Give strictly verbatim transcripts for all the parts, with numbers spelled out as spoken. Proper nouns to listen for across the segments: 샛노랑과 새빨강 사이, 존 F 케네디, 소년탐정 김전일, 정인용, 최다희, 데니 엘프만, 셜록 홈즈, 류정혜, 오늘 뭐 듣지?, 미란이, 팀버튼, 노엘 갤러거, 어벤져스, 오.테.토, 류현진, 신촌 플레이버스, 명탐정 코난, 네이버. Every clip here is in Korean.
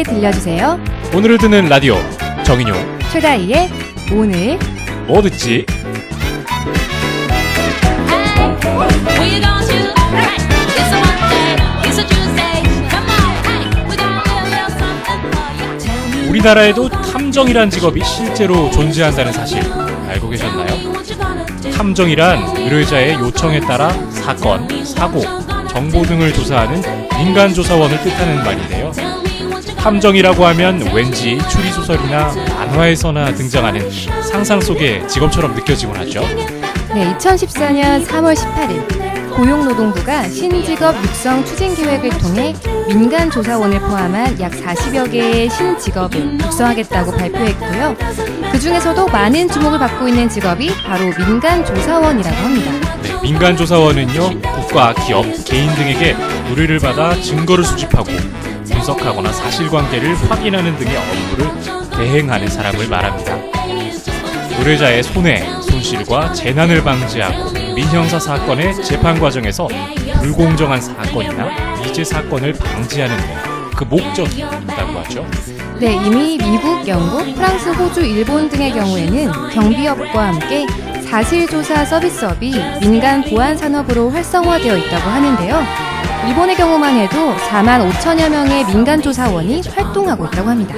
함께 들려주세요. 오늘을 듣는 라디오 정인용 최다희의 오늘 뭐 듣지? 우리나라에도 탐정이란 직업이 실제로 존재한다는 사실 알고 계셨나요? 탐정이란 의뢰자의 요청에 따라 사건, 사고, 정보 등을 조사하는 민간조사원을 뜻하는 말인데요. 탐정이라고 하면 왠지 추리소설이나 만화에서나 등장하는 상상 속의 직업처럼 느껴지곤 하죠. 네, 이천십사년 삼월 십팔일 고용노동부가 신직업 육성 추진 계획을 통해 민간 조사원을 포함한 약 사십여 개의 신직업을 육성하겠다고 발표했고요. 그중에서도 많은 주목을 받고 있는 직업이 바로 민간 조사원이라고 합니다. 네, 민간 조사원은요, 국가, 기업, 개인 등에게 의뢰를 받아 증거를 수집하고 분석하거나 사실관계를 확인하는 등의 업무를 대행하는 사람을 말합니다. 의뢰자의 손해, 손실과 재난을 방지하고 민형사 사건의 재판 과정에서 불공정한 사건이나 미제 사건을 방지하는 데 그 목적이 있다고 하죠. 네, 이미 미국, 영국, 프랑스, 호주, 일본 등의 경우에는 경비업과 함께 사실조사 서비스업이 민간 보안산업으로 활성화되어 있다고 하는데요. 일본의 경우만 해도 사만 오천여 명의 민간조사원이 활동하고 있다고 합니다.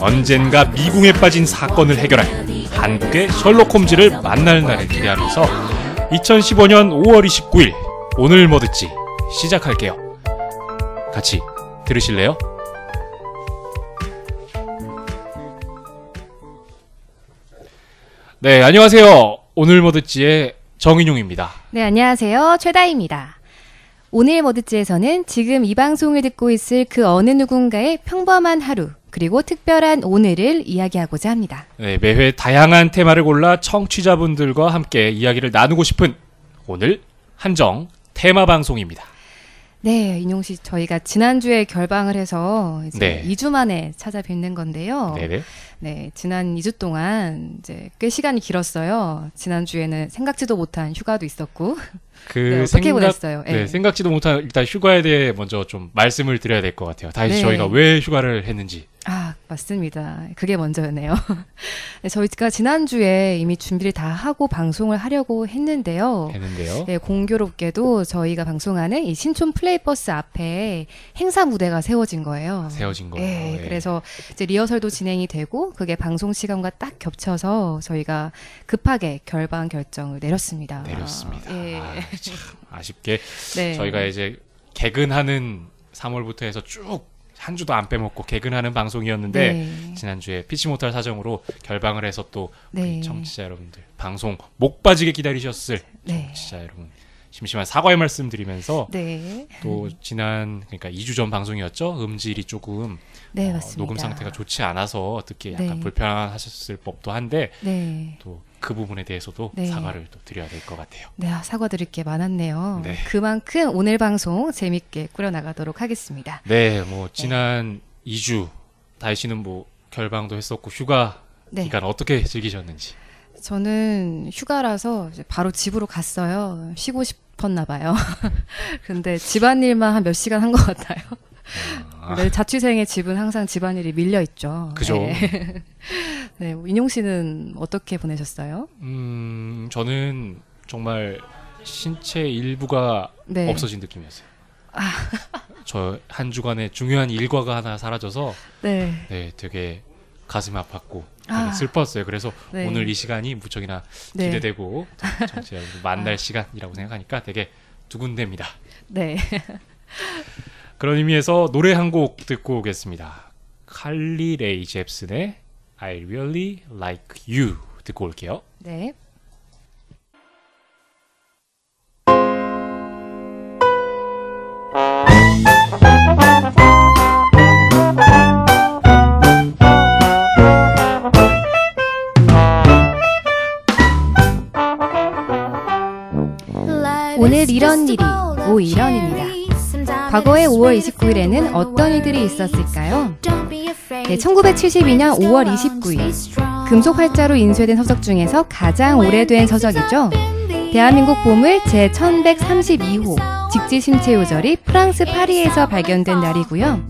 언젠가 미궁에 빠진 사건을 해결할 한국의 셜록홈즈를 만날 날을 기대하면서 이천십오년 오월 이십구일 오늘 뭐 듣지 시작할게요. 같이 들으실래요? 네, 안녕하세요. 오늘 뭐 듣지의 정인용입니다. 네, 안녕하세요. 최다희입니다. 오늘 뭐 듣지에서는 지금 이 방송을 듣고 있을 그 어느 누군가의 평범한 하루 그리고 특별한 오늘을 이야기하고자 합니다. 네, 매회 다양한 테마를 골라 청취자분들과 함께 이야기를 나누고 싶은 오늘 한정 테마 방송입니다. 네, 인용 씨, 저희가 지난주에 결방을 해서 이제 네. 이 주 만에 찾아뵙는 건데요. 네네. 네, 지난 이 주 동안 이제 꽤 시간이 길었어요. 지난주에는 생각지도 못한 휴가도 있었고. 그 네, 어떻게 보냈어요? 네. 네, 생각지도 못한 일단 휴가에 대해 먼저 좀 말씀을 드려야 될 것 같아요. 다시 네. 저희가 왜 휴가를 했는지. 아, 맞습니다. 그게 먼저였네요. 네, 저희가 지난주에 이미 준비를 다 하고 방송을 하려고 했는데요. 했는데요. 네, 공교롭게도 저희가 방송하는 이 신촌 플레이버스 앞에 행사 무대가 세워진 거예요. 세워진 거예요. 네, 네. 그래서 이제 리허설도 진행이 되고 그게 방송 시간과 딱 겹쳐서 저희가 급하게 결방 결정을 내렸습니다. 내렸습니다. 네. 아, 참 아쉽게 네. 저희가 이제 개근하는 삼월부터 해서 쭉 한 주도 안 빼먹고 개근하는 방송이었는데 네. 지난주에 피치 못할 사정으로 결방을 해서 또 네. 우리 청취자 여러분들 방송 목 빠지게 기다리셨을 네. 청취자 여러분 심심한 사과의 말씀 드리면서 네. 또 지난 그러니까 이 주 전 방송이었죠. 음질이 조금 네, 어, 녹음 상태가 좋지 않아서 듣기에 약간 네. 불편하셨을 법도 한데 네. 또 그 부분에 대해서도 네. 사과를 또 드려야 될 것 같아요. 네, 사과드릴 게 많았네요. 네. 그만큼 오늘 방송 재밌게 꾸려나가도록 하겠습니다. 네, 뭐 지난 네. 이 주 다희 씨는 뭐 결방도 했었고 휴가 네. 기간 어떻게 즐기셨는지? 저는 휴가라서 바로 집으로 갔어요. 쉬고 싶었나 봐요. 근데 집안일만 한 몇 시간 한 것 같아요. 아. 네, 자취생의 집은 항상 집안일이 밀려있죠. 그죠. 네. 네, 인용 씨는 어떻게 보내셨어요? 음, 저는 정말 신체 일부가 네. 없어진 느낌이었어요. 아. 저 한 주간의 중요한 일과가 하나 사라져서 네, 네 되게 가슴이 아팠고 되게 슬펐어요. 그래서 네. 오늘 이 시간이 무척이나 기대되고 네. 정치 여러분 만날 아. 시간이라고 생각하니까 되게 두근댑니다. 네. 그런 의미에서 노래 한 곡 듣고 오겠습니다. 칼리 레이 잽슨의 I Really Like You 듣고 올게요. 네. 오늘 이런 일이 오 이런입니다. 과거의 오월 이십구일에는 어떤 일들이 있었을까요? 네, 천구백칠십이년 오월 이십구일 금속활자로 인쇄된 서적 중에서 가장 오래된 서적이죠. 대한민국 보물 제천백삼십이호 직지신체요절이 프랑스 파리에서 발견된 날이고요.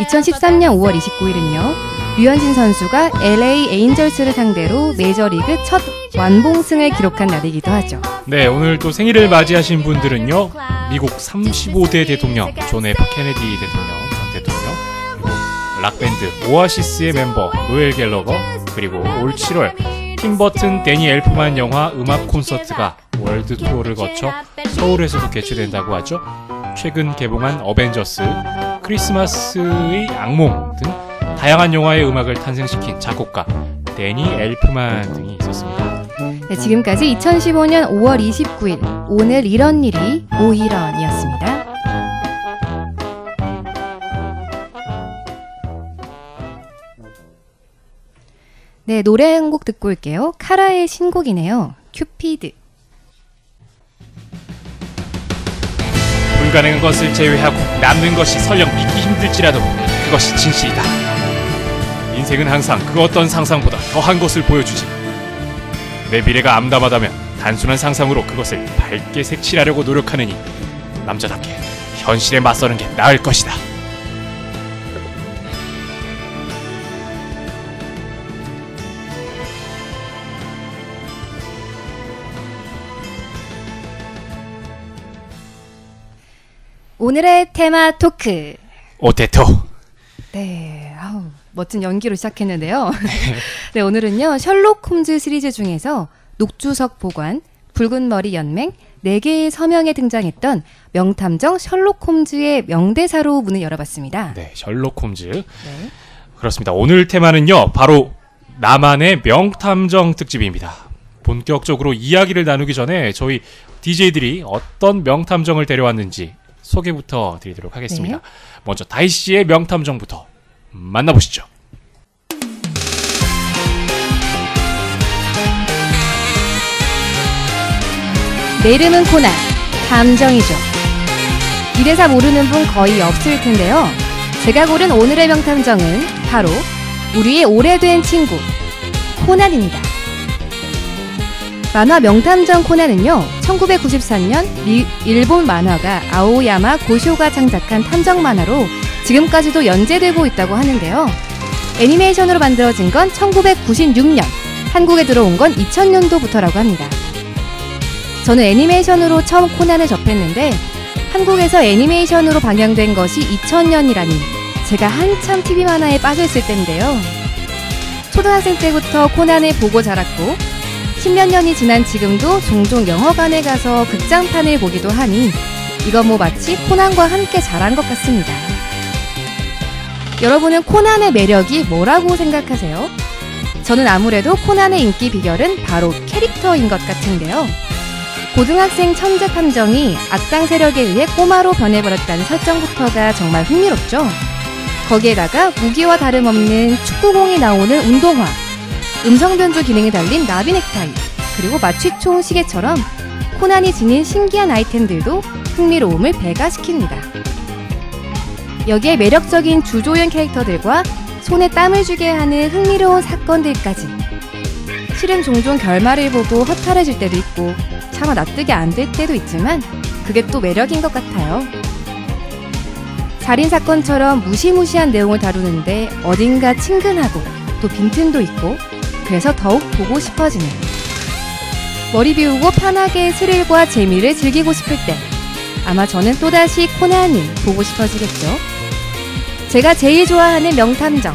이천십삼 년 오월 이십구 일은요 류현진 선수가 엘에이 에인절스를 상대로 메이저리그 첫 완봉승을 기록한 날이기도 하죠. 네, 오늘 또 생일을 맞이하신 분들은요 미국 삼십오 대 대통령 존 에프 케네디 대통령 전 대통령, 그리고 락밴드 오아시스의 멤버 노엘 갤러거, 그리고 올 칠월 팀버튼 데니 엘프만 영화 음악 콘서트가 월드 투어를 거쳐 서울에서도 개최된다고 하죠. 최근 개봉한 어벤져스, 크리스마스의 악몽 등 다양한 영화의 음악을 탄생시킨 작곡가 데니 엘프만 등이 있었습니다. 네, 지금까지 이천십오 년 오월 이십구 일 오늘 이런 일이 오이런이었습니다. 네, 노래 한 곡 듣고 올게요. 카라의 신곡이네요. 큐피드. 불가능한 것을 제외하고 남는 것이 설령 믿기 힘들지라도 그것이 진실이다. 인생은 항상 그 어떤 상상보다 더한 것을 보여주지. 내 미래가 암담하다면 단순한 상상으로 그것을 밝게 색칠하려고 노력하느니 남자답게 현실에 맞서는 게 나을 것이다. 오늘의 테마 토크 오.테.토. 네, 아우, 멋진 연기로 시작했는데요. 네, 오늘은요 셜록 홈즈 시리즈 중에서 녹주석 보관, 붉은 머리 연맹 네 개의 서명에 등장했던 명탐정 셜록 홈즈의 명대사로 문을 열어봤습니다. 네, 셜록 홈즈. 네. 그렇습니다. 오늘 테마는요 바로 나만의 명탐정 특집입니다. 본격적으로 이야기를 나누기 전에 저희 디제이들이 어떤 명탐정을 데려왔는지 소개부터 드리도록 하겠습니다. 네. 먼저 다이씨의 명탐정부터 만나보시죠. 내 이름은 코난, 탐정이죠. 이래서 모르는 분 거의 없을 텐데요. 제가 고른 오늘의 명탐정은 바로 우리의 오래된 친구 코난입니다. 만화 명탐정 코난은요 천구백구십삼 년 미, 일본 만화가 아오야마 고쇼가 창작한 탐정 만화로 지금까지도 연재되고 있다고 하는데요. 애니메이션으로 만들어진 건 천구백구십육 년, 한국에 들어온 건 이천 년도부터라고 합니다. 저는 애니메이션으로 처음 코난을 접했는데 한국에서 애니메이션으로 방영된 것이 이천 년이라니 제가 한참 티비 만화에 빠져있을 때인데요. 초등학생 때부터 코난을 보고 자랐고 십몇 년이 지난 지금도 종종 영화관에 가서 극장판을 보기도 하니 이건 뭐 마치 코난과 함께 자란 것 같습니다. 여러분은 코난의 매력이 뭐라고 생각하세요? 저는 아무래도 코난의 인기 비결은 바로 캐릭터인 것 같은데요. 고등학생 천재 탐정이 악당 세력에 의해 꼬마로 변해버렸다는 설정부터가 정말 흥미롭죠. 거기에다가 무기와 다름없는 축구공이 나오는 운동화, 음성 변조 기능이 달린 나비 넥타이, 그리고 마취총 시계처럼 코난이 지닌 신기한 아이템들도 흥미로움을 배가시킵니다. 여기에 매력적인 주조연 캐릭터들과 손에 땀을 주게 하는 흥미로운 사건들까지. 실은 종종 결말을 보고 허탈해질 때도 있고 차마 납득이 안 될 때도 있지만 그게 또 매력인 것 같아요. 살인사건처럼 무시무시한 내용을 다루는데 어딘가 친근하고 또 빈틈도 있고 그래서 더욱 보고 싶어지는, 머리 비우고 편하게 스릴과 재미를 즐기고 싶을 때 아마 저는 또다시 코난이 보고 싶어지겠죠. 제가 제일 좋아하는 명탐정,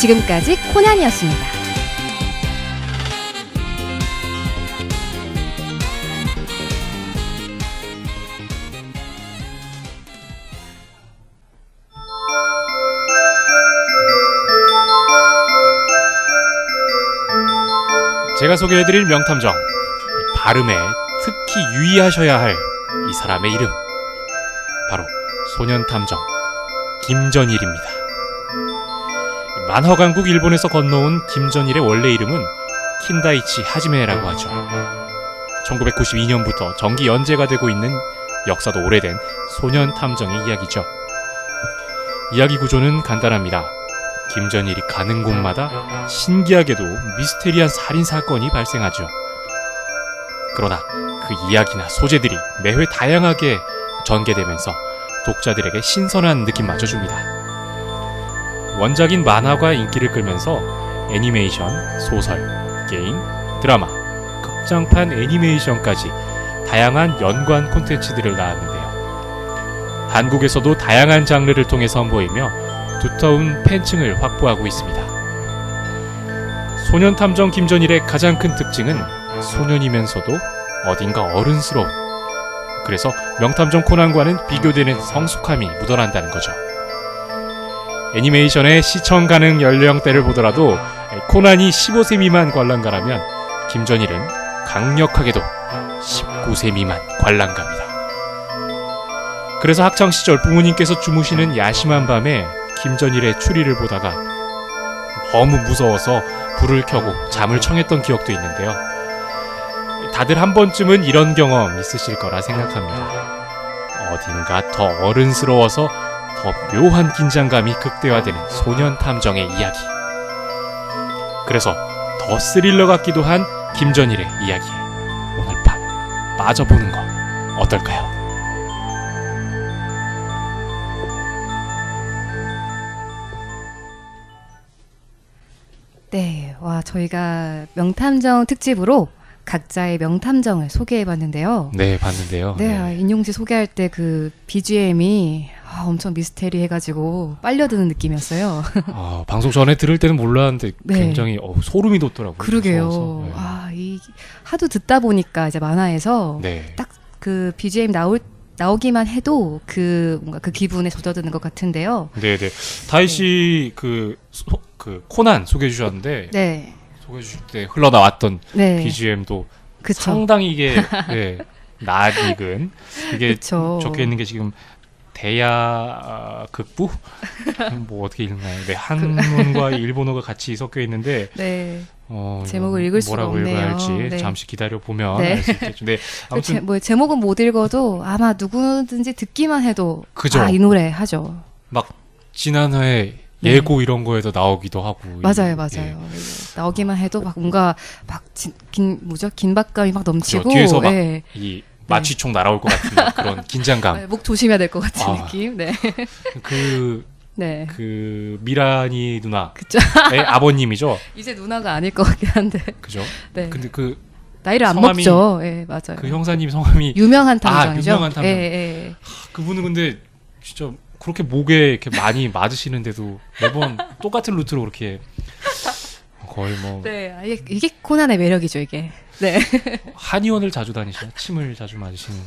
지금까지 코난이었습니다. 제가 소개해드릴 명탐정, 발음에 특히 유의하셔야 할 이 사람의 이름 바로 소년탐정 김전일입니다. 만화강국 일본에서 건너온 김전일의 원래 이름은 킨다이치 하지메라고 하죠. 천구백구십이 년부터 정기 연재가 되고 있는 역사도 오래된 소년탐정의 이야기죠. 이야기 구조는 간단합니다. 김전일이 가는 곳마다 신기하게도 미스테리한 살인사건이 발생하죠. 그러나 그 이야기나 소재들이 매회 다양하게 전개되면서 독자들에게 신선한 느낌마저 줍니다. 원작인 만화가 인기를 끌면서 애니메이션, 소설, 게임, 드라마, 극장판 애니메이션까지 다양한 연관 콘텐츠들을 낳았는데요. 한국에서도 다양한 장르를 통해서 선보이며 두터운 팬층을 확보하고 있습니다. 소년탐정 김전일의 가장 큰 특징은 소년이면서도 어딘가 어른스러운, 그래서 명탐정 코난과는 비교되는 성숙함이 묻어난다는 거죠. 애니메이션의 시청 가능 연령대를 보더라도 코난이 십오 세 미만 관람가라면 김전일은 강력하게도 십구 세 미만 관람가입니다. 그래서 학창시절 부모님께서 주무시는 야심한 밤에 김전일의 추리를 보다가 너무 무서워서 불을 켜고 잠을 청했던 기억도 있는데요. 다들 한 번쯤은 이런 경험 있으실 거라 생각합니다. 어딘가 더 어른스러워서 더 묘한 긴장감이 극대화되는 소년 탐정의 이야기. 그래서 더 스릴러 같기도 한 김전일의 이야기. 오늘 밤 빠져보는 거 어떨까요? 네, 와, 저희가 명탐정 특집으로 각자의 명탐정을 소개해봤는데요. 네, 봤는데요. 네, 네. 인용지 소개할 때 그 비지엠이 아, 엄청 미스테리해가지고 빨려드는 느낌이었어요. 아, 방송 전에 들을 때는 몰랐는데 네. 굉장히 어, 소름이 돋더라고요. 그러게요. 네. 아, 이, 하도 듣다 보니까 이제 만화에서 네. 딱 그 비지엠 나올 나오기만 해도 그 뭔가 그 기분에 젖어드는 것 같은데요. 네네. 다희 씨 그 네. 그 코난 소개해 주셨는데. 네. 소개해 주실 때 흘러나왔던 네. 비지엠도 그쵸. 상당히 이게 네, 낯익은 이게 그쵸. 적혀있는 게 지금 대야 극부? 뭐 어떻게 읽나요? 네, 한문과 일본어가 같이 섞여 있는데 네. 어, 제목을 읽을 수가 없네요. 뭐라고 읽어야 할지 네. 잠시 기다려보면 네. 알 수 있겠죠. 네, 아무튼 제, 뭐, 제목은 못 읽어도 아마 누구든지 듣기만 해도 그죠. 아, 이 노래 하죠. 막 지난 회에 예고 이런 거에도 나오기도 하고. 맞아요, 맞아요. 예. 나오기만 해도 막 뭔가 막 진, 긴 뭐죠? 긴박감이 막 넘치고 뒤에서 막 예. 이 마취총 네. 날아올 것 같은 그런 긴장감. 목 조심해야 될 것 같은 아, 느낌. 네. 그, 네. 그 미란이 누나. 그죠. 아버님이죠. 이제 누나가 아닐 것 같긴 한데. 그죠. 네. 근데 그 나이를 안 먹죠. 예, 맞아요. 그 형사님 성함이 유명한 탐정이죠. 아, 유명한 탐정. 예, 예. 하, 그분은 근데 진짜. 그렇게 목에 이렇게 많이 맞으시는데도 매번 똑같은 루트로 그렇게 거의 뭐. 네, 이게, 이게 코난의 매력이죠, 이게. 네. 한의원을 자주 다니시나? 침을 자주 맞으시는.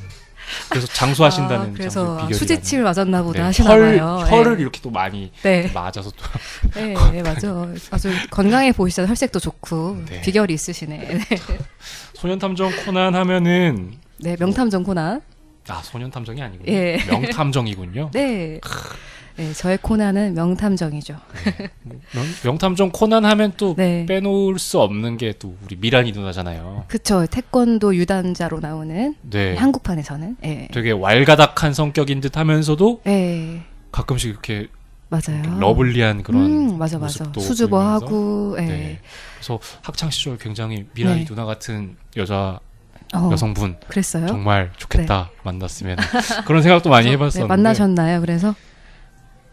그래서 장수하신다는. 아, 그래서 장수 수지침을 맞았나 보다 네, 하시나봐요. 혈, 혈을 네. 이렇게 또 많이 네. 맞아서 또. 네, 네, 맞아. 아주 건강해 보이시잖아요. 혈색도 좋고. 네. 비결이 있으시네. 네. 소년탐정 코난 하면은. 네, 명탐정 코난. 아, 소년탐정이 아니군요. 예. 명탐정이군요. 네. 네, 저의 코난은 명탐정이죠. 네. 명, 명탐정 코난 하면 또 네. 빼놓을 수 없는 게 또 우리 미란이 누나잖아요. 그쵸. 태권도 유단자로 나오는 네. 한국판에서는 네. 되게 왈가닥한 성격인 듯 하면서도 네. 가끔씩 이렇게 맞아요. 러블리한 그런 음, 맞아, 맞아. 모습도 수줍어하고 네. 네. 그래서 학창시절 굉장히 미란이 네. 누나 같은 여자 어, 여성분 그랬어요? 정말 좋겠다 네. 만났으면 그런 생각도 많이 해봤었는데 네, 만나셨나요? 그래서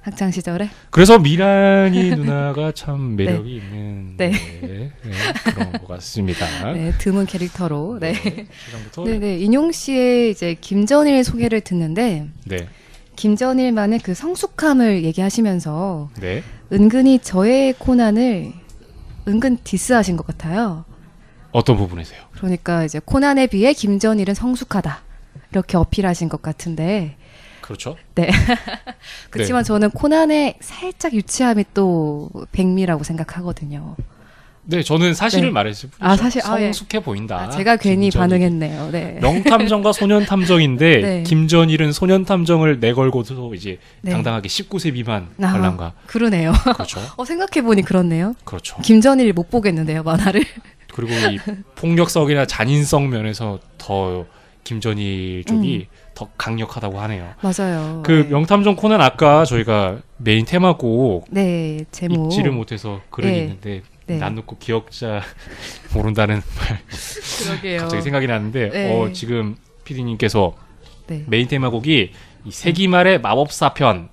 학창 시절에 그래서 미란이 누나가 참 매력이 네. 있는 네. 네, 네, 그런 것 같습니다. 네, 드문 캐릭터로 네. 네, 네, 네, 인용 씨의 이제 김전일 소개를 듣는데 네. 김전일만의 그 성숙함을 얘기하시면서 네. 은근히 저의 코난을 은근 디스하신 것 같아요. 어떤 부분에서요? 그러니까 이제 코난에 비해 김전일은 성숙하다 이렇게 어필하신 것 같은데 그렇죠? 네. 그렇지만 네. 저는 코난의 살짝 유치함이 또 백미라고 생각하거든요. 네, 저는 사실을 네. 말했을 뿐이죠. 아, 사실, 성숙해 아, 예. 보인다. 아, 제가 괜히 김전일. 반응했네요. 네. 명탐정과 소년탐정인데 네. 김전일은 소년탐정을 내걸고도 이제 네. 당당하게 십구 세 미만 아, 관람가. 그러네요. 그렇죠. 어, 생각해보니 그렇네요. 그렇죠. 김전일 못 보겠는데요, 만화를. 그리고 이 폭력성이나 잔인성 면에서 더 김전일 쪽이 음. 더 강력하다고 하네요. 맞아요. 그 네. 명탐정 코난 아까 저희가 메인 테마곡 네, 제목. 읽지를 못해서 글을 네. 읽는데 네. 난 놓고 기억자 모른다는 말 그러게요. 갑자기 생각이 났는데 네. 어, 지금 피디님께서 네. 메인 테마곡이 이 세기말의 마법사편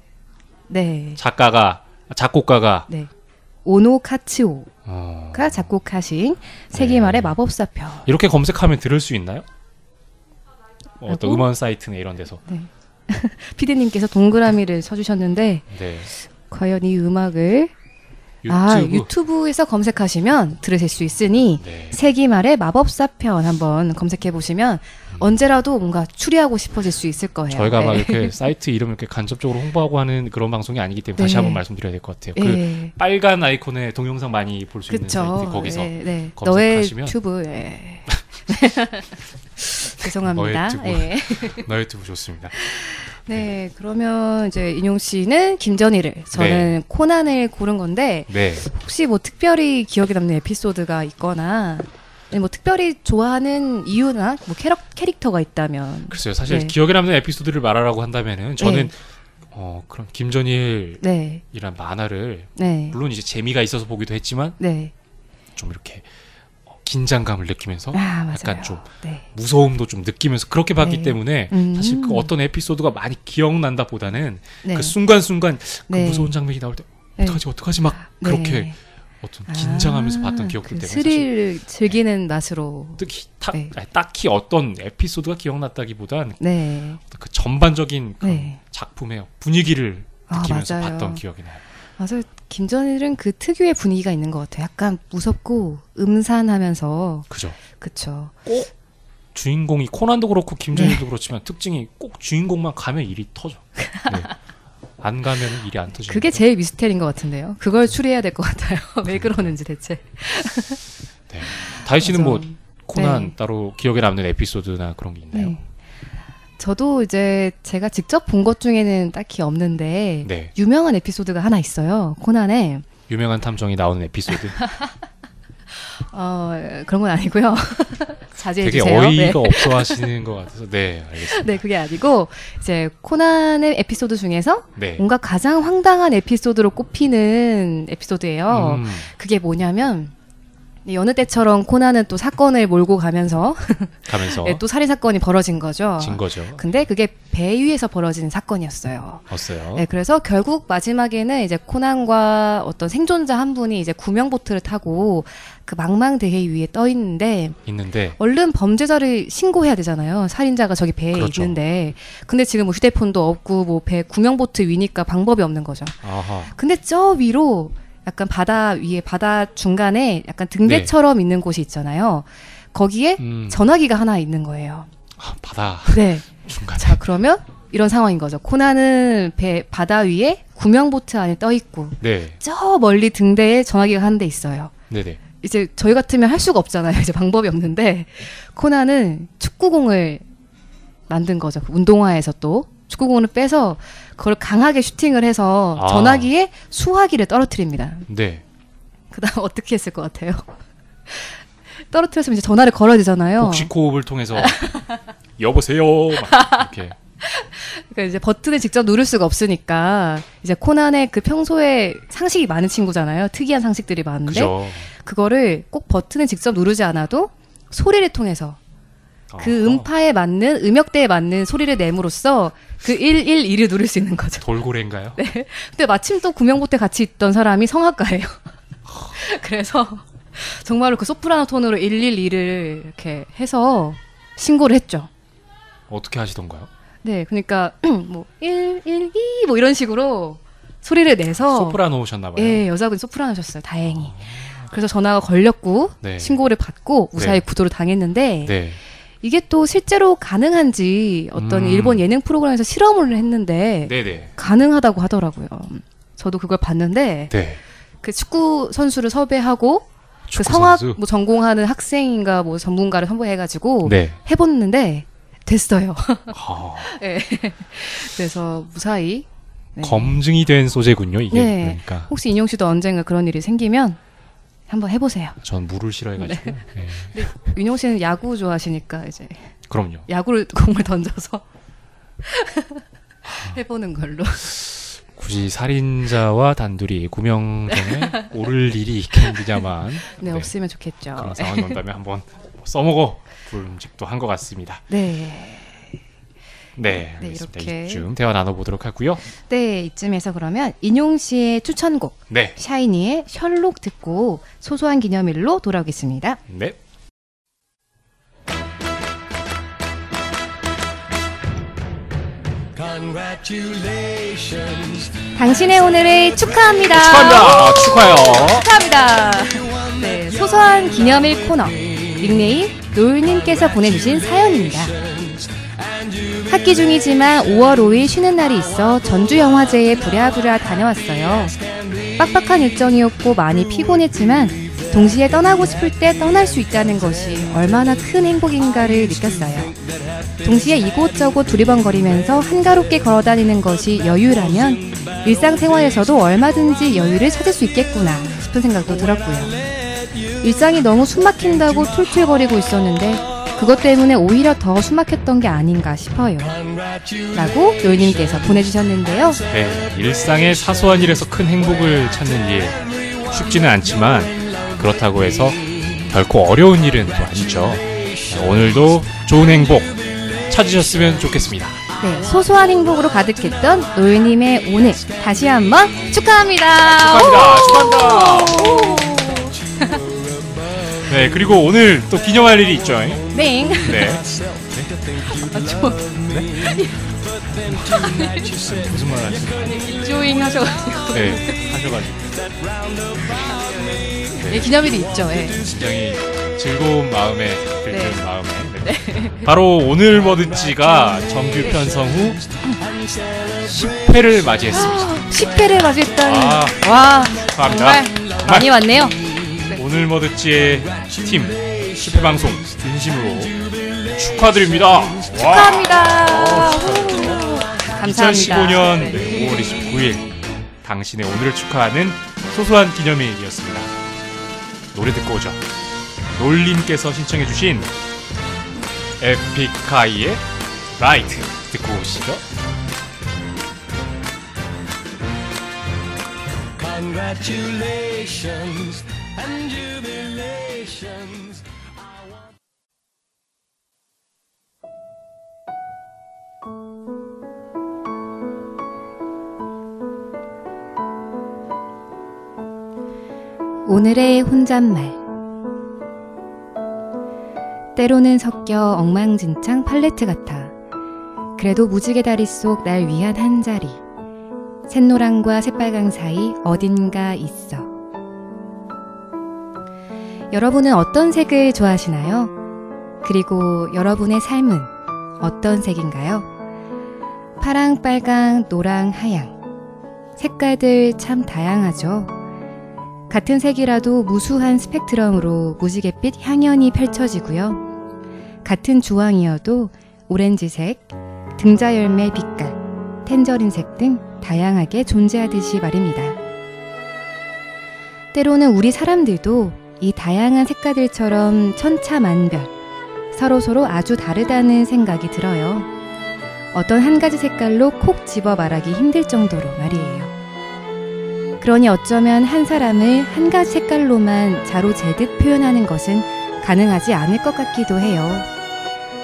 네. 작가가 작곡가가 네. 오노 카츠오가 어... 작곡하신 세기 말의 네. 마법사편. 이렇게 검색하면 들을 수 있나요? 어, 어떤 음원 사이트나 이런 데서. 네. 피디님께서 동그라미를 쳐주셨는데 네. 과연 이 음악을 유튜브. 아, 유튜브에서 검색하시면 들으실 수 있으니 네. 세기 말의 마법사편 한번 검색해보시면 음. 언제라도 뭔가 추리하고 싶어질 수 있을 거예요. 저희가 네. 막 이렇게 사이트 이름을 이렇게 간접적으로 홍보하고 하는 그런 방송이 아니기 때문에 네. 다시 한번 말씀드려야 될 것 같아요. 네. 그 빨간 아이콘의 동영상 많이 볼 수 있는 사이트 거기서 네. 네. 검색하시면 너의 튜브 네. 죄송합니다. 너의 튜브, 너의 튜브 좋습니다. 네, 그러면 이제 인용 씨는 김전일을, 저는 네. 코난을 고른 건데 네. 혹시 뭐 특별히 기억에 남는 에피소드가 있거나 뭐 특별히 좋아하는 이유나 뭐 캐러, 캐릭터가 있다면. 글쎄요, 사실 네. 기억에 남는 에피소드를 말하라고 한다면은 저는 네. 어, 그런 김전일이란 네. 만화를 네. 물론 이제 재미가 있어서 보기도 했지만 네. 좀 이렇게. 긴장감을 느끼면서 아, 약간 좀 네. 무서움도 좀 느끼면서 그렇게 봤기 네. 때문에 음. 사실 그 어떤 에피소드가 많이 기억난다 보다는 네. 그 순간순간 네. 그 무서운 장면이 나올 때 네. 어떡하지 어떡하지 막 네. 그렇게 어떤 긴장하면서 아, 봤던 기억들 그 때문에 스릴을 즐기는 네. 맛으로 특히 타, 네. 아니, 딱히 어떤 에피소드가 기억났다기보단 네. 그 전반적인 그런 네. 작품의 분위기를 느끼면서 아, 봤던 기억이 나요. 맞아요. 김전일은 그 특유의 분위기가 있는 것 같아요. 약간 무섭고 음산하면서. 그죠. 그쵸. 꼭 주인공이 코난도 그렇고 김전일도 네. 그렇지만 특징이 꼭 주인공만 가면 일이 터져. 네. 안 가면 일이 안 터지는. 그게 제일 미스테리인 것 같은데요. 그걸 추리해야 될 것 같아요. 왜 그러는지 대체. 네. 다희 씨는 뭐 코난 네. 따로 기억에 남는 에피소드나 그런 게 있나요? 네. 저도 이제 제가 직접 본 것 중에는 딱히 없는데 네. 유명한 에피소드가 하나 있어요. 코난에 유명한 탐정이 나오는 에피소드. 어, 그런 건 아니고요. 자제해 주세요. 되게 어이가 네. 없어 하시는 것 같아서. 네, 알겠습니다. 네, 그게 아니고 이제 코난의 에피소드 중에서 네. 뭔가 가장 황당한 에피소드로 꼽히는 에피소드예요. 음. 그게 뭐냐면 여느 때처럼 코난은 또 사건을 몰고 가면서, 가면서. 네, 또 살인 사건이 벌어진 거죠. 진 거죠. 근데 그게 배 위에서 벌어진 사건이었어요. 었어요. 네, 그래서 결국 마지막에는 이제 코난과 어떤 생존자 한 분이 이제 구명보트를 타고 그 망망대해 위에 떠 있는데, 있는데 얼른 범죄자를 신고해야 되잖아요. 살인자가 저기 배에 그렇죠. 있는데, 근데 지금 뭐 휴대폰도 없고 뭐 배 구명보트 위니까 방법이 없는 거죠. 아하. 근데 저 위로 약간 바다 위에 바다 중간에 약간 등대처럼 네. 있는 곳이 있잖아요. 거기에 음. 전화기가 하나 있는 거예요. 아, 바다 네. 중간에. 자, 그러면 이런 상황인 거죠. 코난은 배, 바다 위에 구명보트 안에 떠 있고 네. 저 멀리 등대에 전화기가 한 대 있어요. 네네. 이제 저희 같으면 할 수가 없잖아요. 이제 방법이 없는데 코난은 축구공을 만든 거죠. 운동화에서 또. 축구공을 빼서 그걸 강하게 슈팅을 해서 아. 전화기에 수화기를 떨어뜨립니다. 네. 그 다음 어떻게 했을 것 같아요? 떨어뜨렸으면 이제 전화를 걸어야 되잖아요. 복식호흡을 통해서 여보세요 막 이렇게. 그러니까 이제 버튼을 직접 누를 수가 없으니까 이제 코난의 그 평소에 상식이 많은 친구잖아요. 특이한 상식들이 많은데 그죠. 그거를 꼭 버튼을 직접 누르지 않아도 소리를 통해서 그 음파에 맞는, 음역대에 맞는 소리를 내므로써 그 일일일을 누를 수 있는 거죠. 돌고래인가요? 네. 근데 마침 또 구명보트에 같이 있던 사람이 성악가예요. 그래서 정말로 그 소프라노 톤으로 일일이를 이렇게 해서 신고를 했죠. 어떻게 하시던가요? 네. 그러니까 뭐 일일이 뭐 이런 식으로 소리를 내서 소프라노셨나 봐요. 네. 여자분이 소프라노셨어요. 다행히. 아... 그래서 전화가 걸렸고 네. 신고를 받고 무사히 네. 구조를 당했는데 네. 이게 또 실제로 가능한지 어떤 음. 일본 예능 프로그램에서 실험을 했는데 네네. 가능하다고 하더라고요. 저도 그걸 봤는데 네. 그 축구 선수를 섭외하고 축구 그 성악 선수? 뭐 전공하는 학생인가 뭐 전문가를 선보여가지고 네. 해봤는데 됐어요. 아. 네. 그래서 무사히 네. 검증이 된 소재군요. 이게 네. 그러니까 혹시 인용 씨도 언젠가 그런 일이 생기면. 한번 해보세요. 전 물을 싫어해가지고. 네. 네. 근데 윤용 씨는 야구 좋아하시니까 이제. 그럼요. 야구를 공을 던져서 해보는 걸로. 굳이 살인자와 단둘이 구명정에 오를 일이 있겠느냐만. 네, 네 없으면 좋겠죠. 그런 상황이 온다면 한번 써먹어 볼 음식도 한 것 같습니다. 네. 네, 네 이렇게 이쯤 대화 나눠보도록 하고요. 네, 이쯤에서 그러면 인용 씨의 추천곡 네. 샤이니의 셜록 듣고 소소한 기념일로 돌아오겠습니다. 네. 당신의 오늘을 축하합니다. 축하합니다. 축하요. 축하합니다. 네, 소소한 기념일 코너 닉네임 노을님께서 보내주신 사연입니다. 학기 중이지만 오월 오일 쉬는 날이 있어 전주영화제에 부랴부랴 다녀왔어요. 빡빡한 일정이었고 많이 피곤했지만 동시에 떠나고 싶을 때 떠날 수 있다는 것이 얼마나 큰 행복인가를 느꼈어요. 동시에 이곳저곳 두리번거리면서 한가롭게 걸어다니는 것이 여유라면 일상생활에서도 얼마든지 여유를 찾을 수 있겠구나 싶은 생각도 들었고요. 일상이 너무 숨막힌다고 툴툴거리고 있었는데 그것 때문에 오히려 더 숨막혔던 게 아닌가 싶어요. 라고 노인님께서 보내주셨는데요. 네, 일상의 사소한 일에서 큰 행복을 찾는 일 쉽지는 않지만 그렇다고 해서 결코 어려운 일은 또 아니죠. 오늘도 좋은 행복 찾으셨으면 좋겠습니다. 네, 소소한 행복으로 가득했던 노예님의 오늘 다시 한번 축하합니다. 축하합니다. 축하합니다. 네, 그리고 오늘 또 기념할 일이 있죠. 네. 네. 네. 아, 저... 네? 무슨 말 하시죠? 조잉 하셔가지고. 네, 하셔가지고. 네, 기념일이 있죠. 네. 굉장히 즐거운 마음에, 들뜬 네. 마음에. 네. 네. 바로 오늘 뭐든지가 정규 편성 후 십 회를 맞이했습니다. 십 회를 맞이했다니. 아, 와, 감사합니다. 정말, 정말 많이 왔네요. 네. 오늘 뭐든지의 팀 십 회 방송 진심으로 축하드립니다. 축하합니다. 감사합니다. 이천십오 년 네. 오월 이십구일 당신의 오늘을 축하하는 소소한 기념일이었습니다. 노래 듣고 오죠. 놀림께서 신청해주신 에픽하이의 라이트 듣고 오시죠. Congratulations and jubilations. 오늘의 혼잣말. 때로는 섞여 엉망진창 팔레트 같아. 그래도 무지개 다리 속 날 위한 한 자리. 샛노랑과 새빨강 사이 어딘가 있어. 여러분은 어떤 색을 좋아하시나요? 그리고 여러분의 삶은 어떤 색인가요? 파랑, 빨강, 노랑, 하양. 색깔들 참 다양하죠. 같은 색이라도 무수한 스펙트럼으로 무지갯빛 향연이 펼쳐지고요. 같은 주황이어도 오렌지색, 등자열매 빛깔, 텐저린색 등 다양하게 존재하듯이 말입니다. 때로는 우리 사람들도 이 다양한 색깔들처럼 천차만별, 서로서로 아주 다르다는 생각이 들어요. 어떤 한 가지 색깔로 콕 집어 말하기 힘들 정도로 말이에요. 그러니 어쩌면 한 사람을 한 가지 색깔로만 자로재듯 표현하는 것은 가능하지 않을 것 같기도 해요.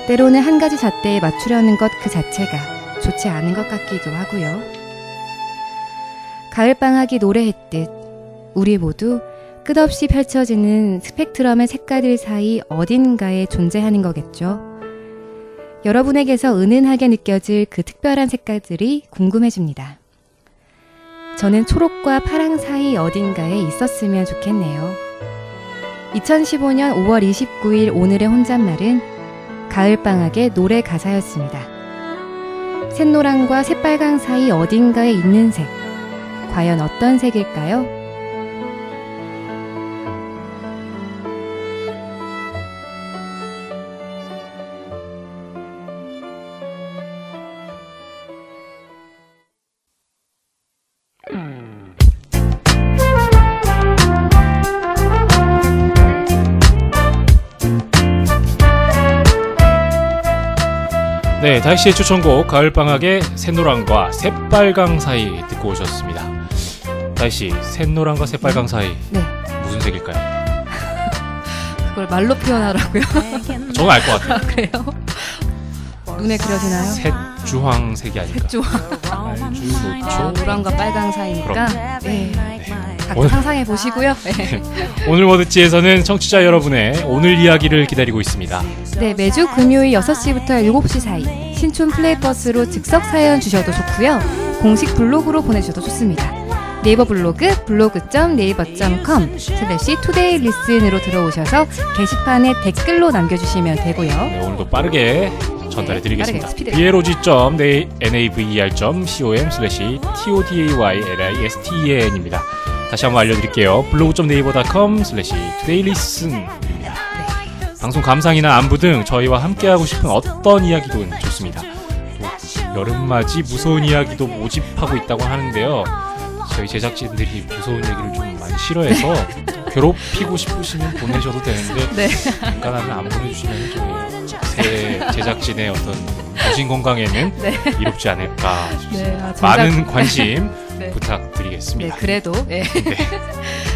때로는 한 가지 잣대에 맞추려는 것 그 자체가 좋지 않은 것 같기도 하고요. 가을방학이 노래했듯 우리 모두 끝없이 펼쳐지는 스펙트럼의 색깔들 사이 어딘가에 존재하는 거겠죠. 여러분에게서 은은하게 느껴질 그 특별한 색깔들이 궁금해집니다. 저는 초록과 파랑 사이 어딘가에 있었으면 좋겠네요. 이천십오 년 오월 이십구일 오늘의 혼잣말은 가을방학의 노래 가사였습니다. 샛노랑과 새빨강 사이 어딘가에 있는 색, 과연 어떤 색일까요? 네, 다희씨의 추천곡 가을방학의 샛노랑과 새빨강 사이 듣고 오셨습니다. 다희씨, 샛노랑과 새빨강 사이 네. 무슨 색일까요? 그걸 말로 표현하라고요? 저는 알 것 같아요. 아, 그래요? 눈에 그려지나요? 색 주황색이 아닐까. 색 주황. 노랑과 빨강 사이니까 네. 네. 각자 오늘... 상상해 보시고요. 네. 오늘 워드치에서는 청취자 여러분의 오늘 이야기를 기다리고 있습니다. 네, 매주 금요일 여섯 시부터 일곱 시 사이 신촌 플레이버스로 즉석 사연 주셔도 좋고요. 공식 블로그로 보내주셔도 좋습니다. 네이버 블로그 블로그.네이버.com 슬래시 투데이 리슨으로 들어오셔서 게시판에 댓글로 남겨주시면 되고요. 네, 오늘도 빠르게 전달해드리겠습니다. 네, 비엘 오 지 점 네이버 닷 컴 슬래시 티 오 디 에이 와이 엘 아이 에스 티 이 엔입니다. 다시 한번 알려드릴게요. 블로그.네이버.com 슬래시 투데이 리슨입니다. 방송 감상이나 안부 등 저희와 함께하고 싶은 어떤 이야기든 좋습니다. 또 여름맞이 무서운 이야기도 모집하고 있다고 하는데요. 저희 제작진들이 무서운 얘기를 좀 많이 싫어해서 괴롭히고 싶으시면 보내셔도 되는데 네. 간간하면 안 보내주시면 좀 제 제작진의 어떤 정신 건강에는 네. 이롭지 않을까 네, 아, 정작... 많은 관심 네. 부탁드리겠습니다. 네, 그래도 네. 네.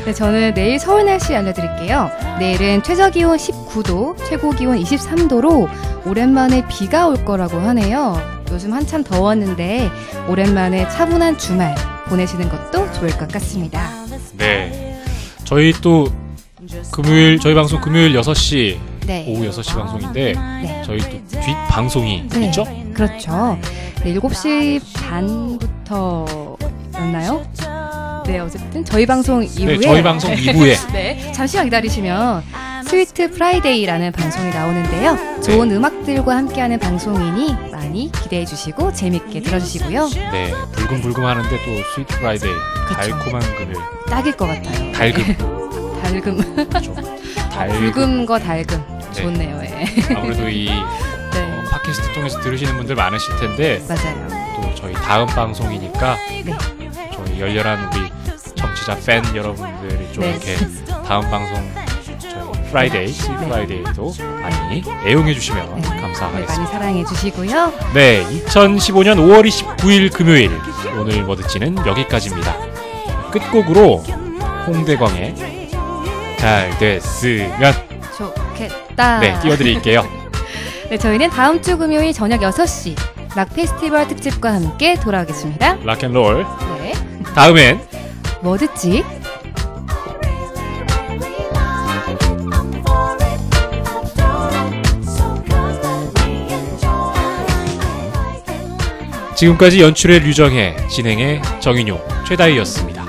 네, 저는 내일 서울 날씨 알려드릴게요. 내일은 최저기온 십구 도, 최고기온 이십삼 도로 오랜만에 비가 올 거라고 하네요. 요즘 한참 더웠는데 오랜만에 차분한 주말 보내시는 것도 좋을 것 같습니다. 네. 저희 또 금요일 저희 방송 금요일 여섯 시 네. 오후 여섯 시 방송인데 네. 저희 또 뒷 방송이 네. 있죠? 그렇죠. 네, 일곱 시 반부터였나요? 네, 어쨌든 저희 방송 이후에 네, 저희 방송 이후에 네, 잠시만 기다리시면 스위트 프라이데이라는 방송이 나오는데요. 좋은 네. 음악들과 함께하는 방송이니 많이 기대해 주시고 재밌게 들어주시고요. 네, 불금불금 하는데 또 스위트 프라이데이 그쵸. 달콤한 금요일 딱일 것 같아요. 달금 달금 그렇죠. 달금 불금과 달금 네. 좋네요. 네. 아무래도 이 네. 어, 팟캐스트 통해서 들으시는 분들 많으실 텐데 맞아요. 또 저희 다음 방송이니까 네. 저희 열렬한 우리 청취자 팬 여러분들이 좀 네. 이렇게 다음 방송 프라이데이, 프라이데이도 많이 애용해 주시면 네. 감사하겠습니다. 많이 사랑해 주시고요. 네, 이천십오 년 오월 이십구 일 금요일 오늘 워드치는 여기까지입니다. 끝곡으로 홍대광의 잘 됐으면 좋겠다. 네, 띄워드릴게요. 네, 저희는 다음 주 금요일 저녁 여섯 시 락 페스티벌 특집과 함께 돌아오겠습니다. 락앤롤. 네. 다음엔 워드치. 지금까지 연출의 류정혜, 진행의 정인용, 최다희였습니다.